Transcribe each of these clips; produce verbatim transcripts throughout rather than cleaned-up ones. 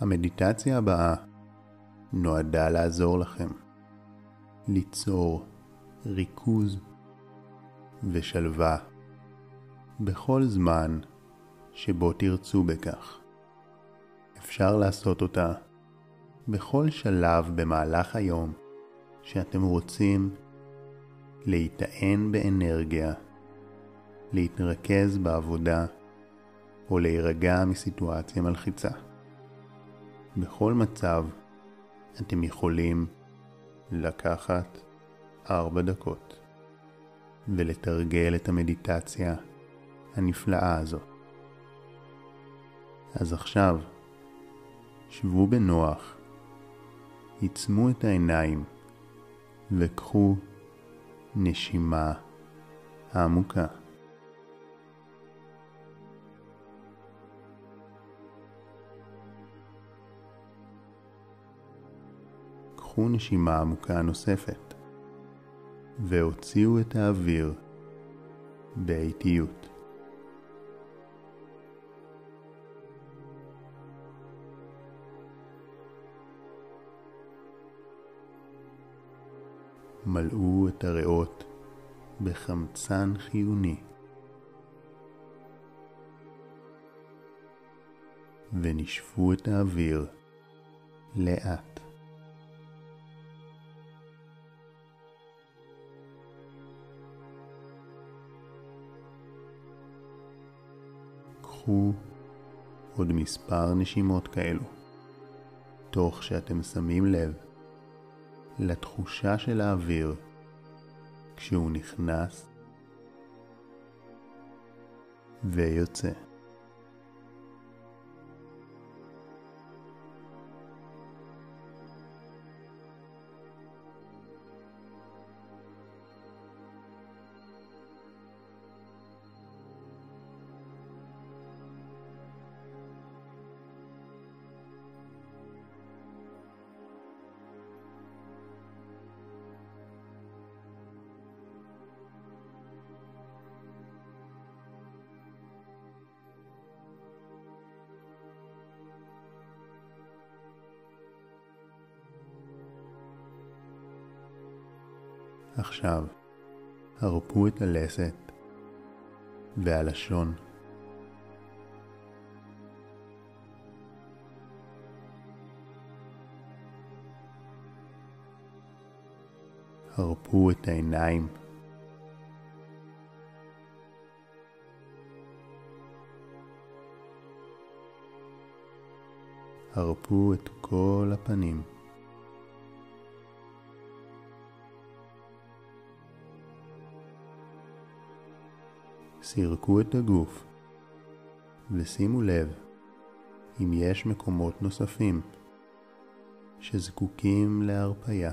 המדיטציה הבאה נועדה לעזור לכם ליצור ריכוז ושלווה בכל זמן שבו תרצו בכך. אפשר לעשות אותה בכל שלב במהלך היום שאתם רוצים להיטען באנרגיה, להתרכז בעבודה או להירגע מסיטואציה מלחיצה. בכל מצב אתם יכולים לקחת ארבע דקות ולתרגל את המדיטציה הנפלאה הזו. אז עכשיו שבו בנוח, עצמו את העיניים וקחו נשימה עמוקה. קחו נשימה עמוקה נוספת והוציאו את האוויר באיטיות. מלאו את הריאות בחמצן חיוני ונשפו את האוויר לאט. קחו עוד מספר נשימות כאלו, תוך שאתם שמים לב לתחושה של האוויר כשהוא נכנס ויוצא. עכשיו הרפו את הלסת והלשון. הרפו את העיניים. הרפו את כל הפנים. סירקו את הגוף ושימו לב אם יש מקומות נוספים שזקוקים להרפיה.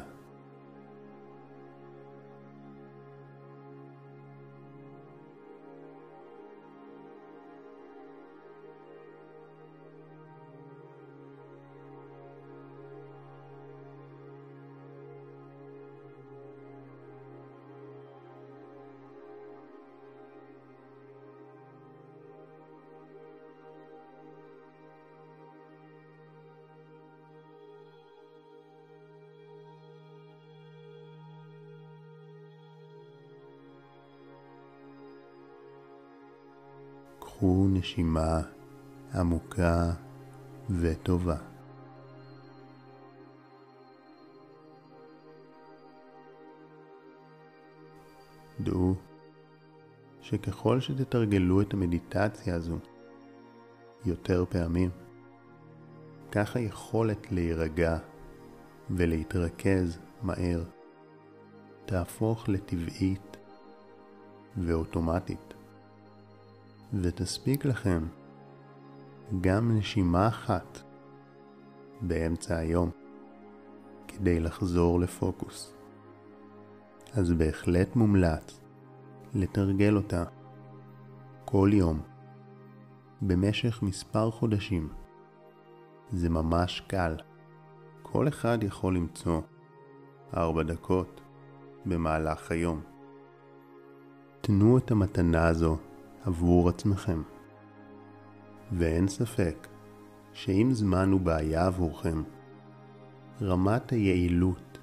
קחו נשימה עמוקה וטובה. דעו שככל שתתרגלו את המדיטציה הזו יותר פעמים, כך היכולת להירגע ולהתרכז מהר תהפוך לטבעית ואוטומטית. ותספיק לכם גם נשימה אחת באמצע היום כדי לחזור לפוקוס. אז בהחלט מומלץ לתרגל אותה כל יום במשך מספר חודשים. זה ממש קל. כל אחד יכול למצוא ארבע דקות במהלך היום. תנו את המתנה הזו עבור עצמכם, ואין ספק שאם זמן הוא בעיה עבורכם, רמת היעילות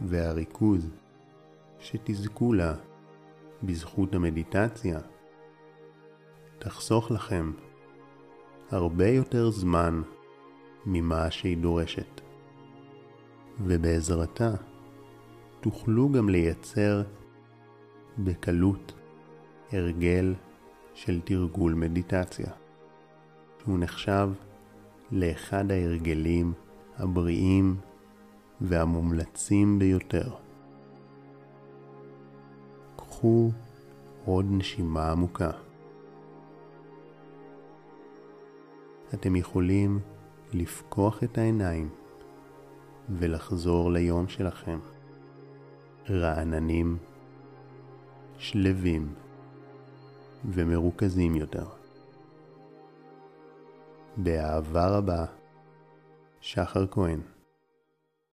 והריכוז שתזכו לה בזכות המדיטציה תחסוך לכם הרבה יותר זמן ממה שהיא דורשת, ובעזרתה תוכלו גם לייצר בקלות הרגל של תרגול מדיטציה, שהוא נחשב לאחד ההרגלים הבריאים והמומלצים ביותר. קחו עוד נשימה עמוקה. אתם יכולים לפקוח את העיניים ולחזור ליום שלכם רעננים, שלבים ומרוכזים יותר. באהבה רבה, שחר כהן.